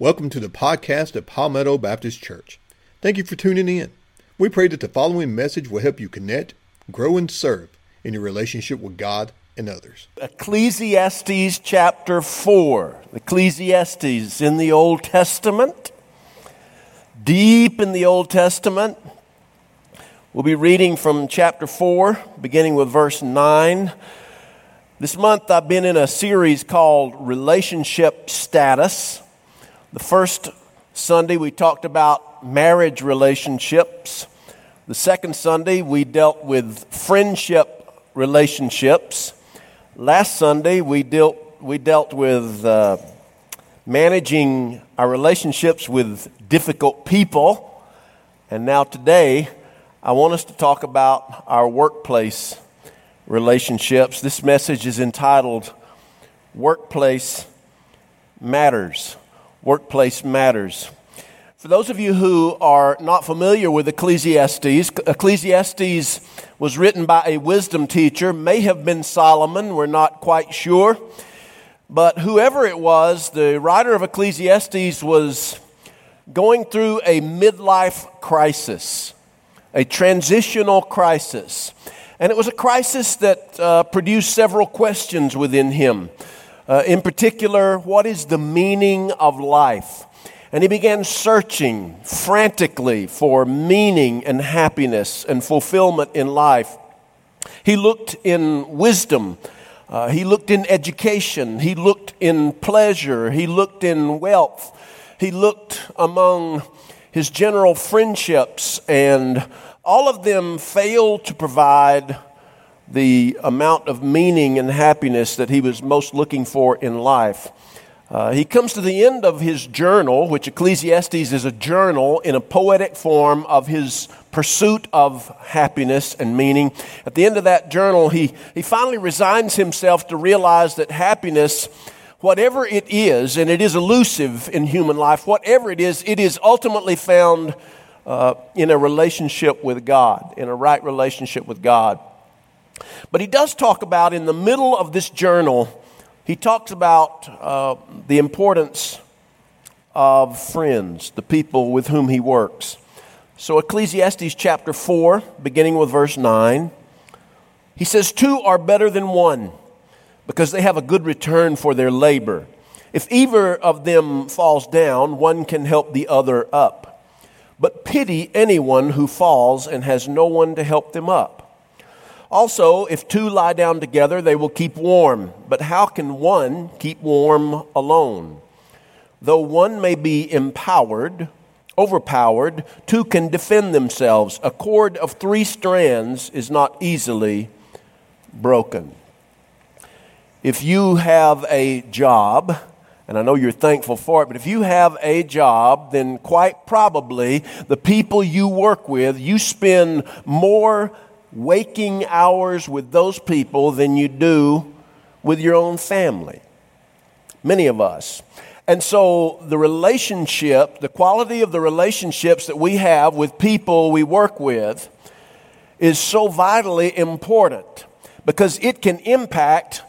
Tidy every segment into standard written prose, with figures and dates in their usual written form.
Welcome to the podcast of Palmetto Baptist Church. Thank you for tuning in. We pray that the following message will help you connect, grow, and serve in your relationship with God and others. Ecclesiastes chapter 4. Ecclesiastes in the Old Testament. Deep in the Old Testament. We'll be reading from chapter 4, beginning with verse 9. This month I've been in a series called Relationship Status. The first Sunday we talked about marriage relationships. The second Sunday we dealt with friendship relationships. Last Sunday we dealt with managing our relationships with difficult people. And now today I want us to talk about our workplace relationships. This message is entitled Workplace Matters. Workplace Matters. For those of you who are not familiar with Ecclesiastes, Ecclesiastes was written by a wisdom teacher, may have been Solomon, we're not quite sure. But whoever it was, the writer of Ecclesiastes was going through a midlife crisis, a transitional crisis. And it was a crisis that produced several questions within him. In particular, what is the meaning of life? And he began searching frantically for meaning and happiness and fulfillment in life. He looked in wisdom. He looked in education. He looked in pleasure. He looked in wealth. He looked among his general friendships, and all of them failed to provide the amount of meaning and happiness that he was most looking for in life. He comes to the end of his journal, which Ecclesiastes is a journal in a poetic form of his pursuit of happiness and meaning. At the end of that journal, he finally resigns himself to realize that happiness, whatever it is, and it is elusive in human life, whatever it is ultimately found in a relationship with God, in a right relationship with God. But he does talk about, in the middle of this journal, he talks about the importance of friends, the people with whom he works. So Ecclesiastes chapter 4, beginning with verse 9, he says, "Two are better than one, because they have a good return for their labor. If either of them falls down, one can help the other up. But pity anyone who falls and has no one to help them up. Also, if two lie down together, they will keep warm. But how can one keep warm alone? Though one may be overpowered, two can defend themselves. A cord of three strands is not easily broken." If you have a job, and I know you're thankful for it, but if you have a job, then quite probably the people you work with, you spend more waking hours with those people than you do with your own family. Many of us. And so the relationship, the quality of the relationships that we have with people we work with is so vitally important, because it can impact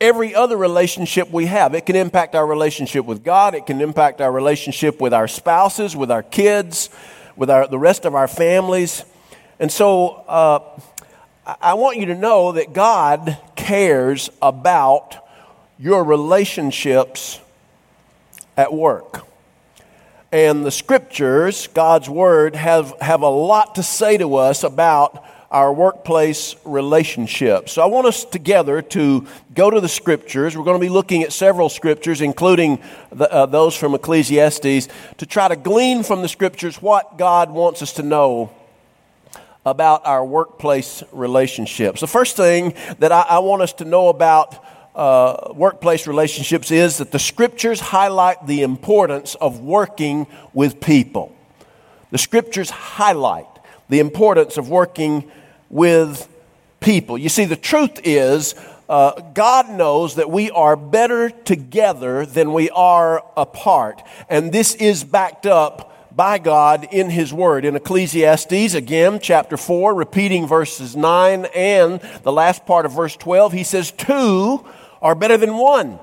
every other relationship we have. It can impact our relationship with God. It can impact our relationship with our spouses, with our kids, with the rest of our families. And so I want you to know that God cares about your relationships at work. And the Scriptures, God's Word, have a lot to say to us about our workplace relationships. So I want us together to go to the Scriptures. We're going to be looking at several Scriptures, including those from Ecclesiastes, to try to glean from the Scriptures what God wants us to know about our workplace relationships. The first thing that I want us to know about workplace relationships is that the Scriptures highlight the importance of working with people. The Scriptures highlight the importance of working with people. You see, the truth is God knows that we are better together than we are apart, and this is backed up by God in His Word. In Ecclesiastes, again, chapter 4, repeating verses 9 and the last part of verse 12, he says, "Two are better than one,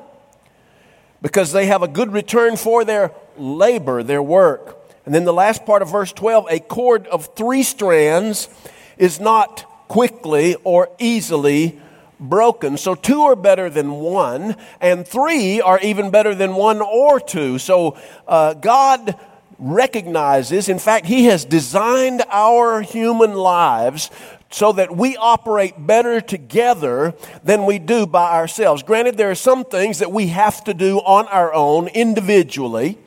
because they have a good return for their labor, their work. And then the last part of verse 12, a cord of 3 strands is not quickly or easily broken. So 2 are better than 1, and 3 are even better than 1 or 2. So God recognizes, in fact, He has designed our human lives so that we operate better together than we do by ourselves. Granted, there are some things that we have to do on our own individually,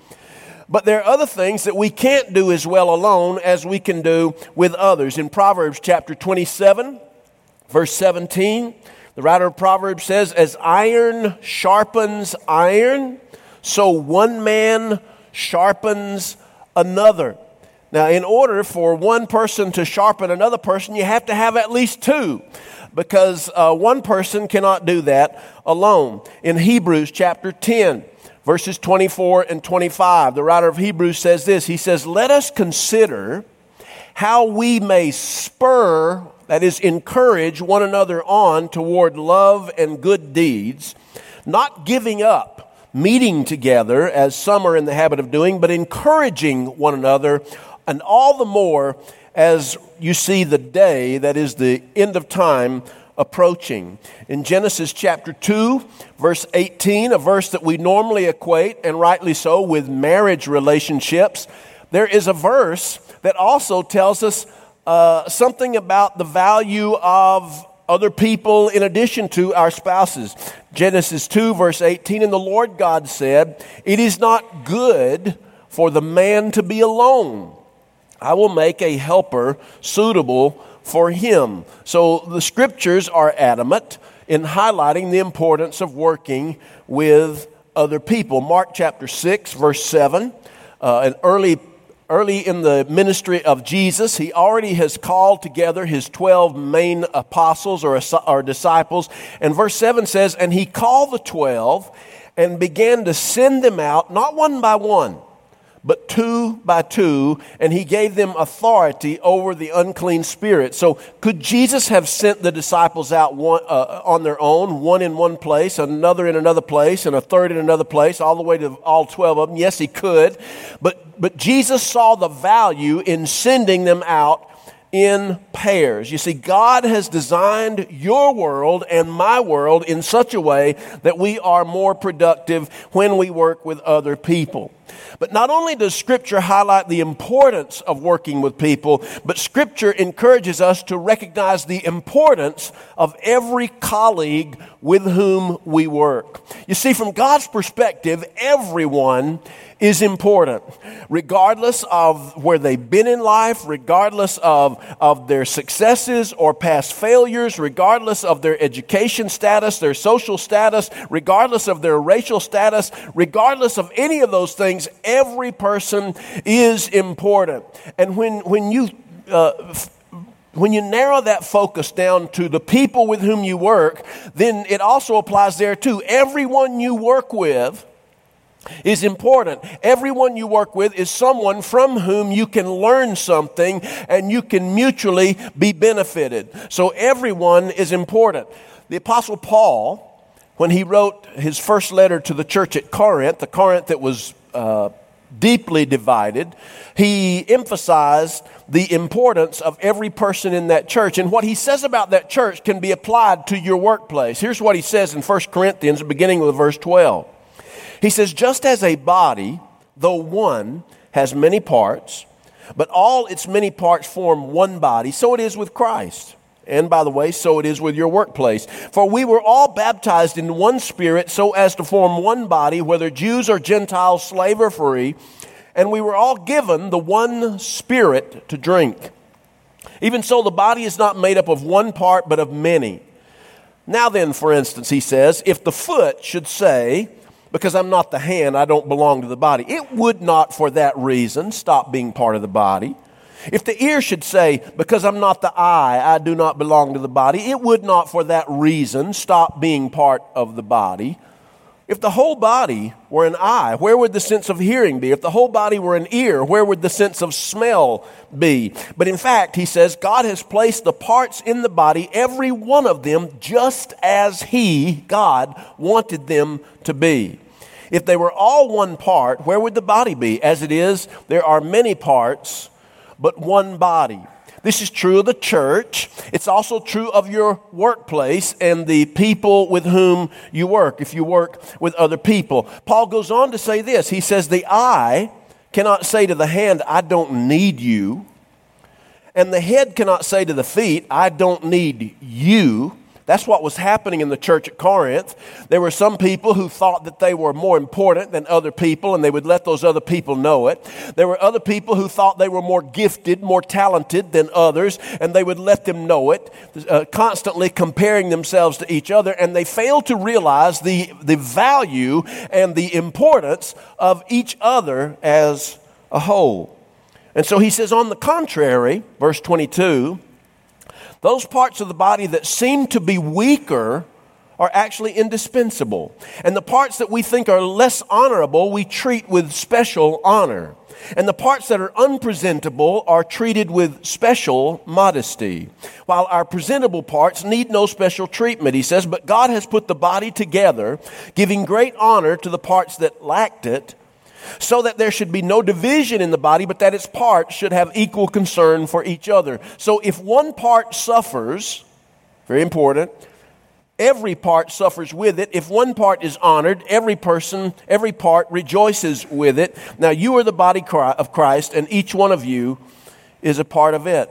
but there are other things that we can't do as well alone as we can do with others. In Proverbs chapter 27, verse 17, the writer of Proverbs says, "As iron sharpens iron, so one man sharpens another." Now, in order for one person to sharpen another person, you have to have at least 2, because one person cannot do that alone. In Hebrews chapter 10, verses 24 and 25, the writer of Hebrews says this. He says, "Let us consider how we may spur, that is, encourage one another on toward love and good deeds, not giving up meeting together as some are in the habit of doing, but encouraging one another, and all the more as you see the day," that is the end of time, approaching. In Genesis chapter 2, verse 18, a verse that we normally equate, and rightly so, with marriage relationships, there is a verse that also tells us something about the value of other people in addition to our spouses. Genesis 2, verse 18, "And the Lord God said, it is not good for the man to be alone. I will make a helper suitable for him." So the scriptures are adamant in highlighting the importance of working with other people. Mark chapter 6, verse 7, an early in the ministry of Jesus, He already has called together His 12 main apostles or disciples. And verse 7 says, "And He called the 12 and began to send them out, not one by one, but 2 by 2, and He gave them authority over the unclean spirit." So could Jesus have sent the disciples out on their own, one in one place, another in another place, and a third in another place, all the way to all 12 of them? Yes, He could. But Jesus saw the value in sending them out in pairs. You see, God has designed your world and my world in such a way that we are more productive when we work with other people. But not only does Scripture highlight the importance of working with people, but Scripture encourages us to recognize the importance of every colleague with whom we work. You see, from God's perspective, everyone is important, regardless of where they've been in life, regardless of their successes or past failures, regardless of their education status, their social status, regardless of their racial status, regardless of any of those things, every person is important. And when you narrow that focus down to the people with whom you work, then it also applies there too. Everyone you work with is important. Everyone you work with is someone from whom you can learn something and you can mutually be benefited. So everyone is important. The Apostle Paul, when he wrote his first letter to the church at Corinth, the Corinth that was deeply divided, he emphasized the importance of every person in that church. And what he says about that church can be applied to your workplace. Here's what he says in 1 Corinthians, beginning with verse 12. He says, "Just as a body, though one, has many parts, but all its many parts form one body, so it is with Christ. And by the way, so it is with your workplace. For we were all baptized in one Spirit so as to form one body, whether Jews or Gentiles, slave or free, and we were all given the one Spirit to drink. Even so, the body is not made up of one part, but of many. Now then, for instance," he says, "if the foot should say, because I'm not the hand, I don't belong to the body, it would not for that reason stop being part of the body. If the ear should say, because I'm not the eye, I do not belong to the body, it would not for that reason stop being part of the body. If the whole body were an eye, where would the sense of hearing be? If the whole body were an ear, where would the sense of smell be? But in fact," he says, "God has placed the parts in the body, every one of them, just as He, God, wanted them to be." If they were all one part, where would the body be? As it is, there are many parts, but one body. This is true of the church. It's also true of your workplace and the people with whom you work, if you work with other people. Paul goes on to say this. He says, the eye cannot say to the hand, I don't need you. And the head cannot say to the feet, I don't need you. That's what was happening in the church at Corinth. There were some people who thought that they were more important than other people, and they would let those other people know it. There were other people who thought they were more gifted, more talented than others, and they would let them know it, constantly comparing themselves to each other, and they failed to realize the value and the importance of each other as a whole. And so he says, on the contrary, verse 22, those parts of the body that seem to be weaker are actually indispensable. And the parts that we think are less honorable, we treat with special honor. And the parts that are unpresentable are treated with special modesty, while our presentable parts need no special treatment. He says, but God has put the body together, giving great honor to the parts that lacked it, so that there should be no division in the body, but that its parts should have equal concern for each other. So if one part suffers, very important, every part suffers with it. If one part is honored, every part rejoices with it. Now you are the body of Christ, and each one of you is a part of it.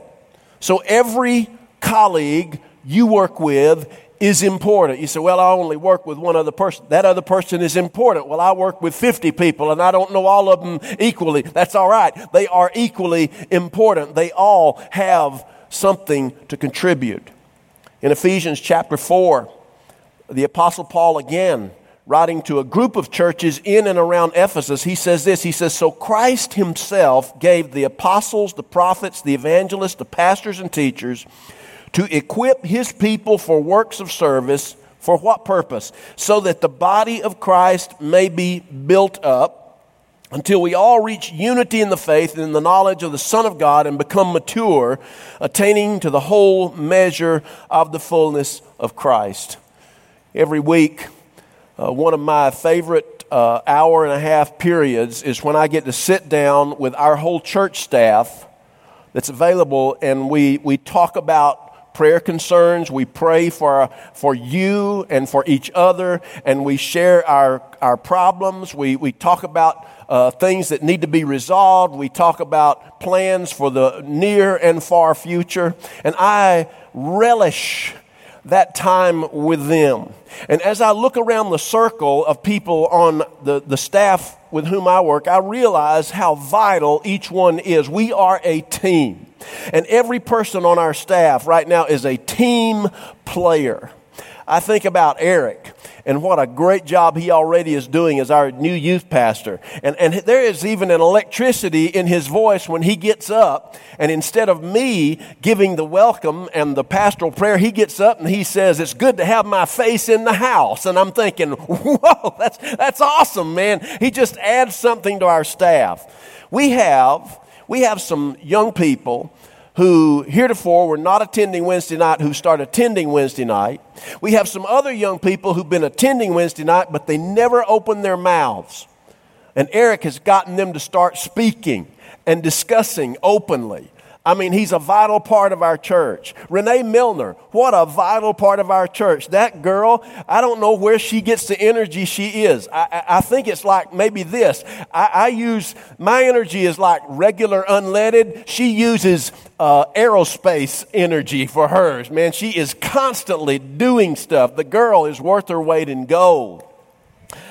So every colleague you work with is important. You say, well, I only work with one other person. That other person is important. Well, I work with 50 people and I don't know all of them equally. That's all right. They are equally important. They all have something to contribute. In Ephesians chapter 4, the Apostle Paul again, writing to a group of churches in and around Ephesus, he says this, he says, so Christ himself gave the apostles, the prophets, the evangelists, the pastors and teachers to equip his people for works of service. For what purpose? So that the body of Christ may be built up until we all reach unity in the faith and in the knowledge of the Son of God and become mature, attaining to the whole measure of the fullness of Christ. Every week, one of my favorite hour and a half periods is when I get to sit down with our whole church staff that's available, and we talk about prayer concerns, we pray for you and for each other, and we share our problems, we talk about things that need to be resolved, we talk about plans for the near and far future, and I relish that time with them. And as I look around the circle of people on the staff with whom I work, I realize how vital each one is. We are a team. And every person on our staff right now is a team player. I think about Eric and what a great job he already is doing as our new youth pastor. And there is even an electricity in his voice when he gets up, and instead of me giving the welcome and the pastoral prayer, he gets up and he says, it's good to have my face in the house. And I'm thinking, whoa, that's awesome, man. He just adds something to our staff. We have some young people who heretofore were not attending Wednesday night, who start attending Wednesday night. We have some other young people who've been attending Wednesday night, but they never open their mouths. And Eric has gotten them to start speaking and discussing openly. I mean, he's a vital part of our church. Renee Milner, what a vital part of our church. That girl, I don't know where she gets the energy she is. I think it's like maybe this. I use, my energy is like regular unleaded. She uses aerospace energy for hers. Man, she is constantly doing stuff. The girl is worth her weight in gold.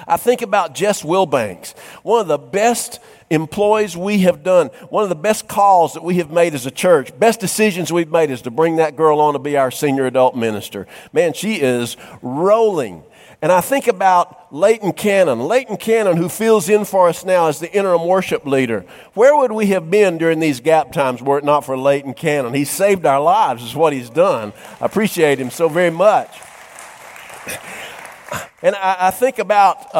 I think about Jess Wilbanks, one of the best employees we have done, one of the best calls that we have made as a church, best decisions we've made is to bring that girl on to be our senior adult minister. Man, she is rolling. And I think about Leighton Cannon, who fills in for us now as the interim worship leader. Where would we have been during these gap times were it not for Leighton Cannon? He saved our lives is what he's done. I appreciate him so very much. And I think about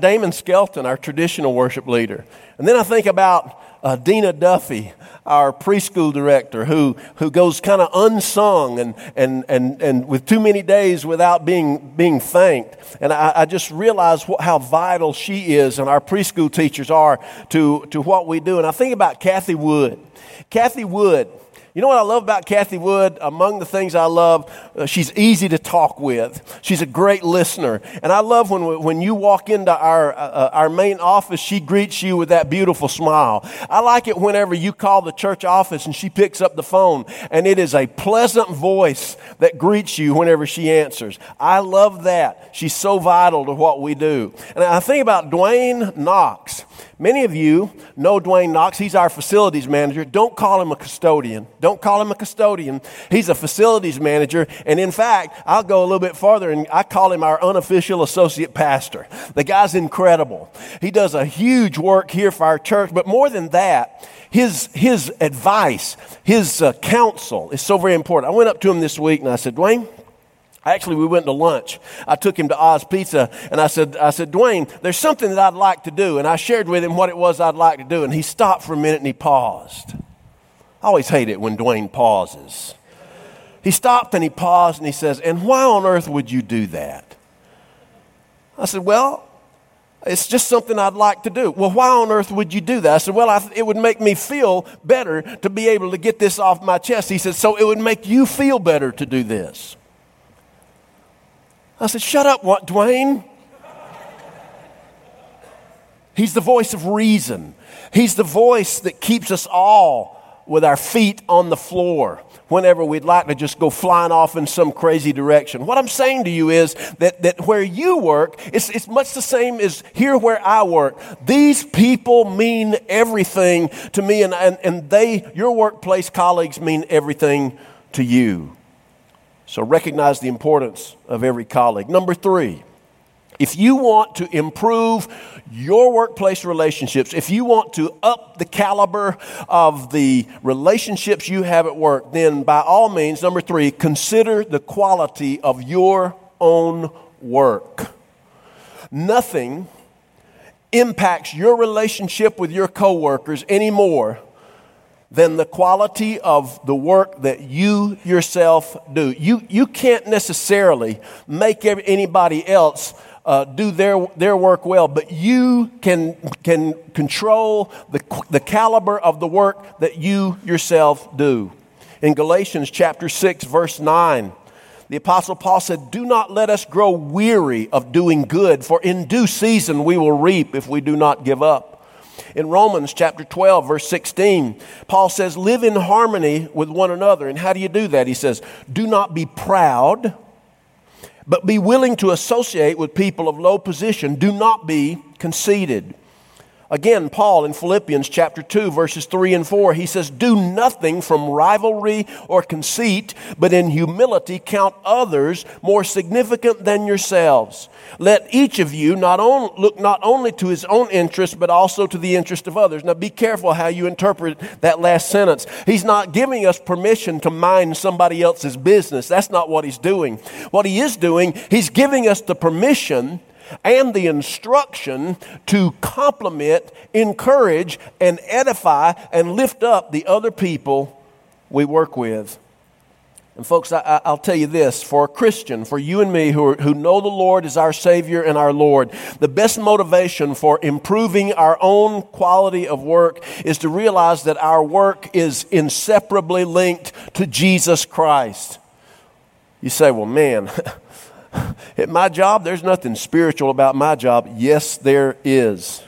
Damon Skelton, our traditional worship leader. And then I think about Dina Duffy, our preschool director, who goes kind of unsung and with too many days without being thanked. And I just realized how vital she is and our preschool teachers are to what we do. And I think about Kathy Wood. Kathy Wood. You know what I love about Kathy Wood? Among the things I love, she's easy to talk with. She's a great listener. And I love when you walk into our main office, she greets you with that beautiful smile. I like it whenever you call the church office and she picks up the phone, and it is a pleasant voice that greets you whenever she answers. I love that. She's so vital to what we do. And I think about Dwayne Knox. Many of you know Dwayne Knox. He's our facilities manager. Don't call him a custodian. Don't call him a custodian. He's a facilities manager. And in fact, I'll go a little bit farther and I call him our unofficial associate pastor. The guy's incredible. He does a huge work here for our church. But more than that, his advice, his counsel is so very important. I went up to him this week and I said, Dwayne, actually, we went to lunch. I took him to Oz Pizza, and I said, Dwayne, there's something that I'd like to do. And I shared with him what it was I'd like to do. And he stopped for a minute and he paused. I always hate it when Dwayne pauses. He stopped and he paused and he says, and why on earth would you do that? I said, well, it's just something I'd like to do. Well, why on earth would you do that? I said, well, it would make me feel better to be able to get this off my chest. He said, so it would make you feel better to do this. I said, shut up, what, Dwayne? He's the voice of reason. He's the voice that keeps us all with our feet on the floor whenever we'd like to just go flying off in some crazy direction. What I'm saying to you is that where you work, it's much the same as here where I work. These people mean everything to me, and your workplace colleagues mean everything to you. So recognize the importance of every colleague. Number 3, if you want to improve your workplace relationships, if you want to up the caliber of the relationships you have at work, then by all means, number 3, consider the quality of your own work. Nothing impacts your relationship with your coworkers anymore than the quality of the work that you yourself do. You can't necessarily make anybody else do their work well, but you can control the caliber of the work that you yourself do. In Galatians chapter 6, verse 9, the Apostle Paul said, do not let us grow weary of doing good, for in due season we will reap if we do not give up. In Romans chapter 12, verse 16, Paul says, live in harmony with one another. And how do you do that? He says, do not be proud, but be willing to associate with people of low position. Do not be conceited. Again, Paul in Philippians chapter 2, verses 3 and 4, he says, do nothing from rivalry or conceit, but in humility count others more significant than yourselves. Let each of you look not only to his own interest, but also to the interest of others. Now be careful how you interpret that last sentence. He's not giving us permission to mind somebody else's business. That's not what he's doing. What he is doing, he's giving us the permission and the instruction to compliment, encourage, and edify, and lift up the other people we work with. And folks, I'll tell you this, for a Christian, for you and me who know the Lord as our Savior and our Lord, the best motivation for improving our own quality of work is to realize that our work is inseparably linked to Jesus Christ. You say, well, man, at my job, there's nothing spiritual about my job. Yes, there is.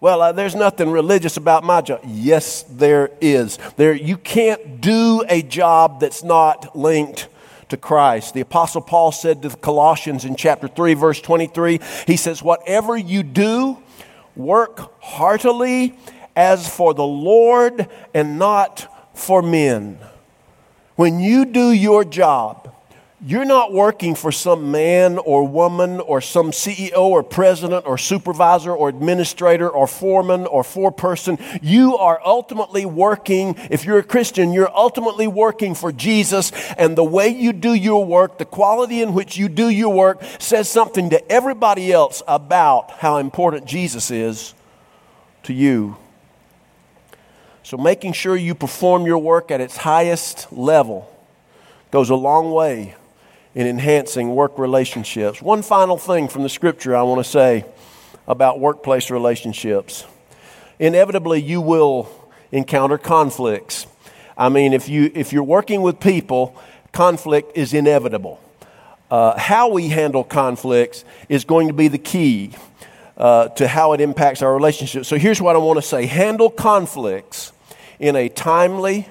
Well, there's nothing religious about my job. Yes, there is. You can't do a job that's not linked to Christ. The Apostle Paul said to the Colossians in chapter 3, verse 23, he says, whatever you do, work heartily as for the Lord and not for men. When you do your job, you're not working for some man or woman or some CEO or president or supervisor or administrator or foreman or foreperson. You are ultimately working, if you're a Christian, you're ultimately working for Jesus. And the way you do your work, the quality in which you do your work says something to everybody else about how important Jesus is to you. So making sure you perform your work at its highest level goes a long way in enhancing work relationships. One final thing from the scripture I want to say about workplace relationships. Inevitably, you will encounter conflicts. I mean, if you're working with people, conflict is inevitable. How we handle conflicts is going to be the key to how it impacts our relationship. So here's what I want to say. Handle conflicts in a timely,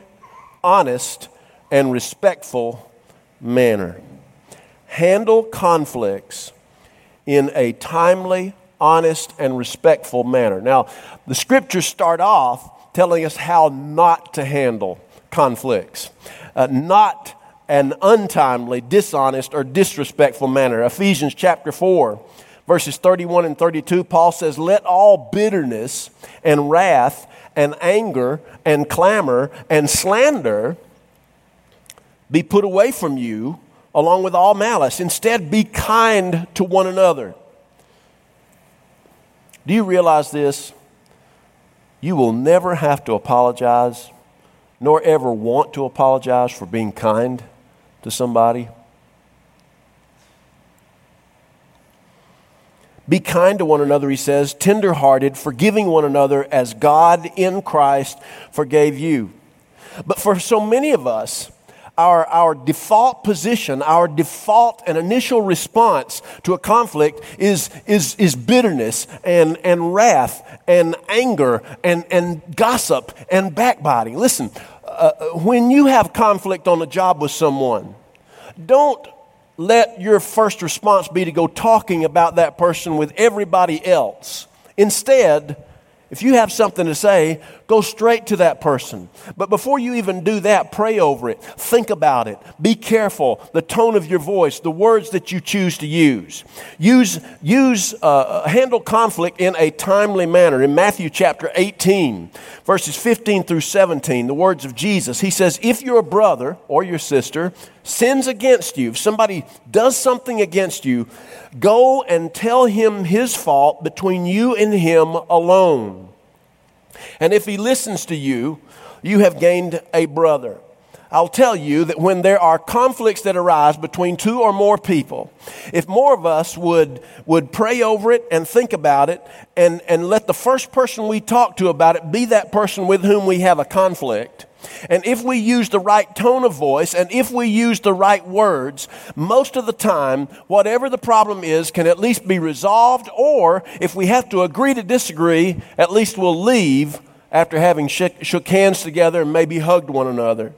honest, and respectful manner. Handle conflicts in a timely, honest, and respectful manner. Now, the scriptures start off telling us how not to handle conflicts. Not an untimely, dishonest, or disrespectful manner. Ephesians chapter 4, verses 31 and 32, Paul says, "Let all bitterness and wrath and anger and clamor and slander be put away from you, along with all malice. Instead, be kind to one another." Do you realize this? You will never have to apologize, nor ever want to apologize for being kind to somebody. Be kind to one another, he says, tenderhearted, forgiving one another as God in Christ forgave you. But for so many of us, our default position, our default and initial response to a conflict is bitterness and wrath and anger and gossip and backbiting. Listen, when you have conflict on the job with someone, don't let your first response be to go talking about that person with everybody else. Instead, if you have something to say, go straight to that person. But before you even do that, pray over it. Think about it. Be careful. The tone of your voice, the words that you choose to use. Handle conflict in a timely manner. In Matthew chapter 18, verses 15 through 17, the words of Jesus, he says, "If your brother or your sister sins against you, if somebody does something against you, go and tell him his fault between you and him alone. And if he listens to you, you have gained a brother. I'll tell you that when there are conflicts that arise between two or more people, if more of us would pray over it and think about it and let the first person we talk to about it be that person with whom we have a conflict, and if we use the right tone of voice, and if we use the right words, most of the time, whatever the problem is can at least be resolved, or if we have to agree to disagree, at least we'll leave after having shook hands together and maybe hugged one another.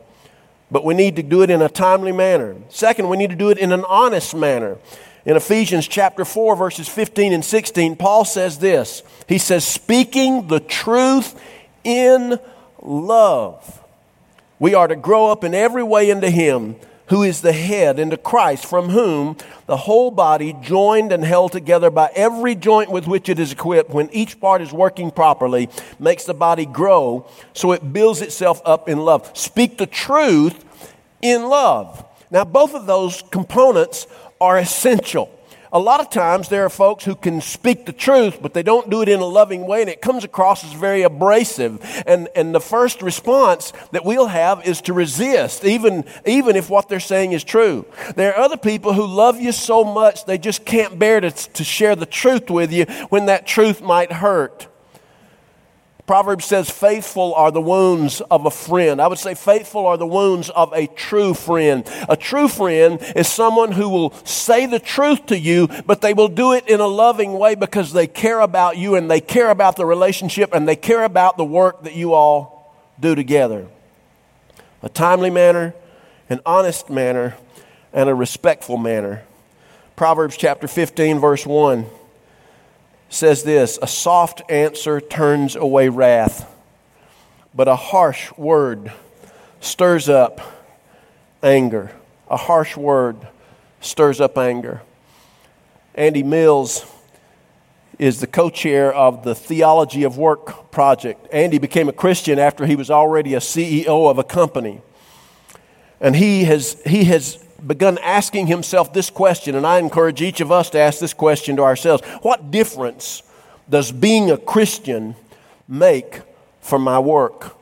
But we need to do it in a timely manner. Second, we need to do it in an honest manner. In Ephesians chapter 4, verses 15 and 16, Paul says this. He says, "Speaking the truth in love, we are to grow up in every way into Him who is the head, into Christ, from whom the whole body, joined and held together by every joint with which it is equipped, when each part is working properly, makes the body grow so it builds itself up in love." Speak the truth in love. Now, both of those components are essential. A lot of times there are folks who can speak the truth, but they don't do it in a loving way, and it comes across as very abrasive. And the first response that we'll have is to resist, even if what they're saying is true. There are other people who love you so much they just can't bear to share the truth with you when that truth might hurt. Proverbs says, "Faithful are the wounds of a friend." I would say faithful are the wounds of a true friend. A true friend is someone who will say the truth to you, but they will do it in a loving way because they care about you and they care about the relationship and they care about the work that you all do together. A timely manner, an honest manner, and a respectful manner. Proverbs chapter 15, verse 1. Says this, "A soft answer turns away wrath, but a harsh word stirs up anger." A harsh word stirs up anger. Andy Mills is the co-chair of the Theology of Work Project. Andy became a Christian after he was already a CEO of a company. And he has begun asking himself this question, and I encourage each of us to ask this question to ourselves. What difference does being a Christian make for my work?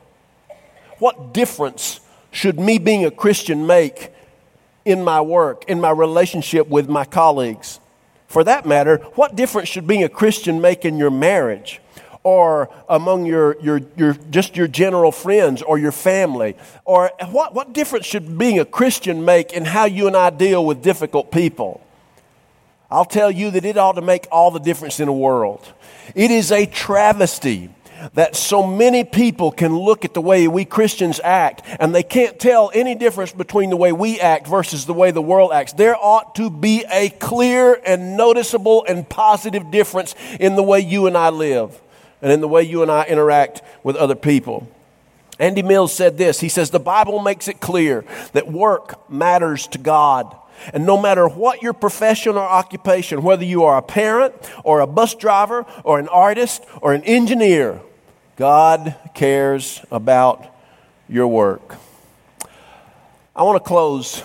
What difference should me being a Christian make in my work, in my relationship with my colleagues? For that matter, what difference should being a Christian make in your marriage or among your general friends or your family? Or what difference should being a Christian make in how you and I deal with difficult people? I'll tell you that it ought to make all the difference in the world. It is a travesty that so many people can look at the way we Christians act and they can't tell any difference between the way we act versus the way the world acts. There ought to be a clear and noticeable and positive difference in the way you and I live and in the way you and I interact with other people. Andy Mills said this. He says, the Bible makes it clear that work matters to God. And no matter what your profession or occupation, whether you are a parent or a bus driver or an artist or an engineer, God cares about your work. I want to close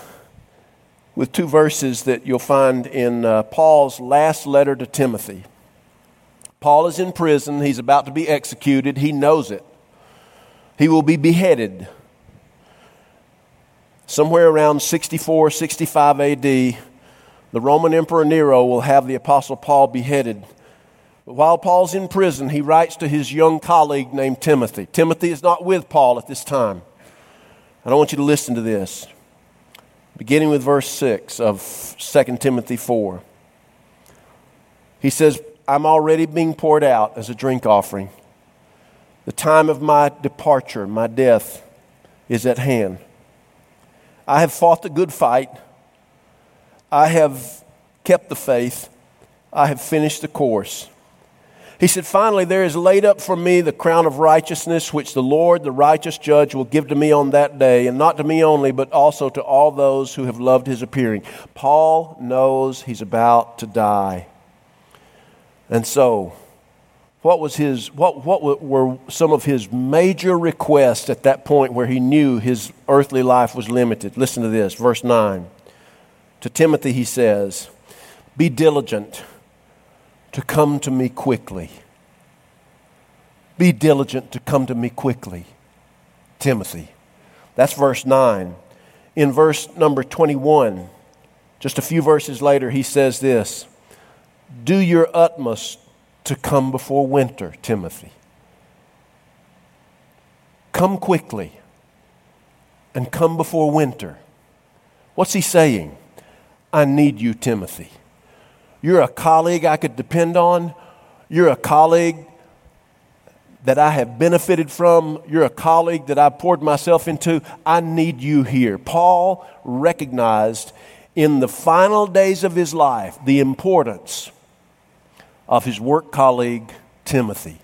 with two verses that you'll find in Paul's last letter to Timothy. Paul is in prison. He's about to be executed. He knows it. He will be beheaded. Somewhere around 64, 65 AD, the Roman Emperor Nero will have the Apostle Paul beheaded. But while Paul's in prison, he writes to his young colleague named Timothy. Timothy is not with Paul at this time. And I want you to listen to this, beginning with verse 6 of 2 Timothy 4. He says, I'm already being poured out as a drink offering. The time of my departure, my death, is at hand. I have fought the good fight. I have kept the faith. I have finished the course. He said, finally, there is laid up for me the crown of righteousness, which the Lord, the righteous judge, will give to me on that day, and not to me only, but also to all those who have loved his appearing. Paul knows he's about to die. And so, what were some of his major requests at that point where he knew his earthly life was limited? Listen to this, verse 9. To Timothy he says, be diligent to come to me quickly. Be diligent to come to me quickly, Timothy. That's verse 9. In verse number 21, just a few verses later, he says this, do your utmost to come before winter, Timothy. Come quickly and come before winter. What's he saying? I need you, Timothy. You're a colleague I could depend on. You're a colleague that I have benefited from. You're a colleague that I poured myself into. I need you here. Paul recognized in the final days of his life the importance of his work colleague, Timothy.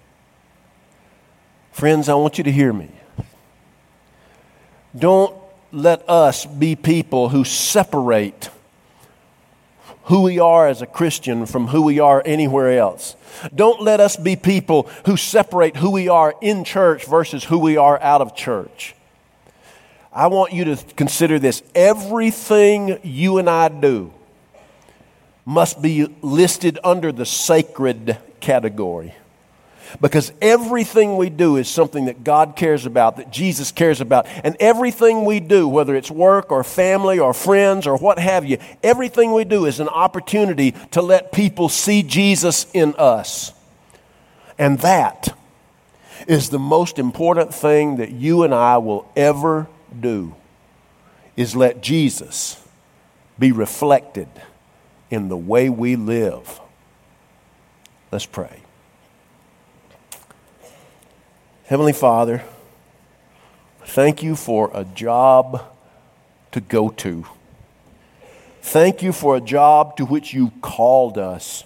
Friends, I want you to hear me. Don't let us be people who separate who we are as a Christian from who we are anywhere else. Don't let us be people who separate who we are in church versus who we are out of church. I want you to consider this. Everything you and I do must be listed under the sacred category, because everything we do is something that God cares about, that Jesus cares about. And everything we do, whether it's work or family or friends or what have you, everything we do is an opportunity to let people see Jesus in us. And that is the most important thing that you and I will ever do, is let Jesus be reflected in the way we live. Let's pray. Heavenly Father, thank you for a job to go to. Thank you for a job to which you called us.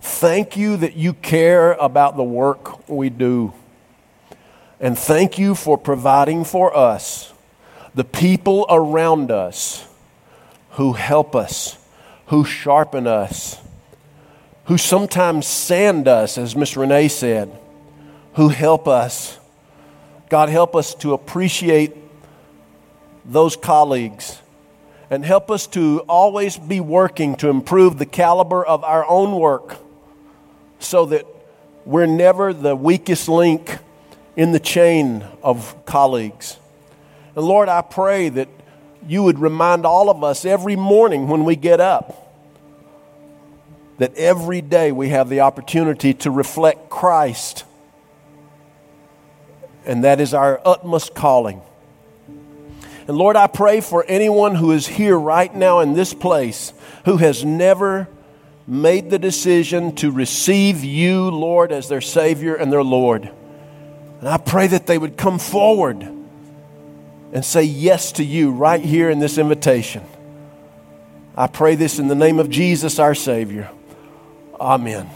Thank you that you care about the work we do. And thank you for providing for us the people around us who help us, who sharpen us, who sometimes sand us, as Miss Renee said, who help us. God, help us to appreciate those colleagues and help us to always be working to improve the caliber of our own work so that we're never the weakest link in the chain of colleagues. And Lord, I pray that you would remind all of us every morning when we get up that every day we have the opportunity to reflect Christ. And that is our utmost calling. And Lord, I pray for anyone who is here right now in this place who has never made the decision to receive you, Lord, as their Savior and their Lord. And I pray that they would come forward and say yes to you right here in this invitation. I pray this in the name of Jesus, our Savior. Amen.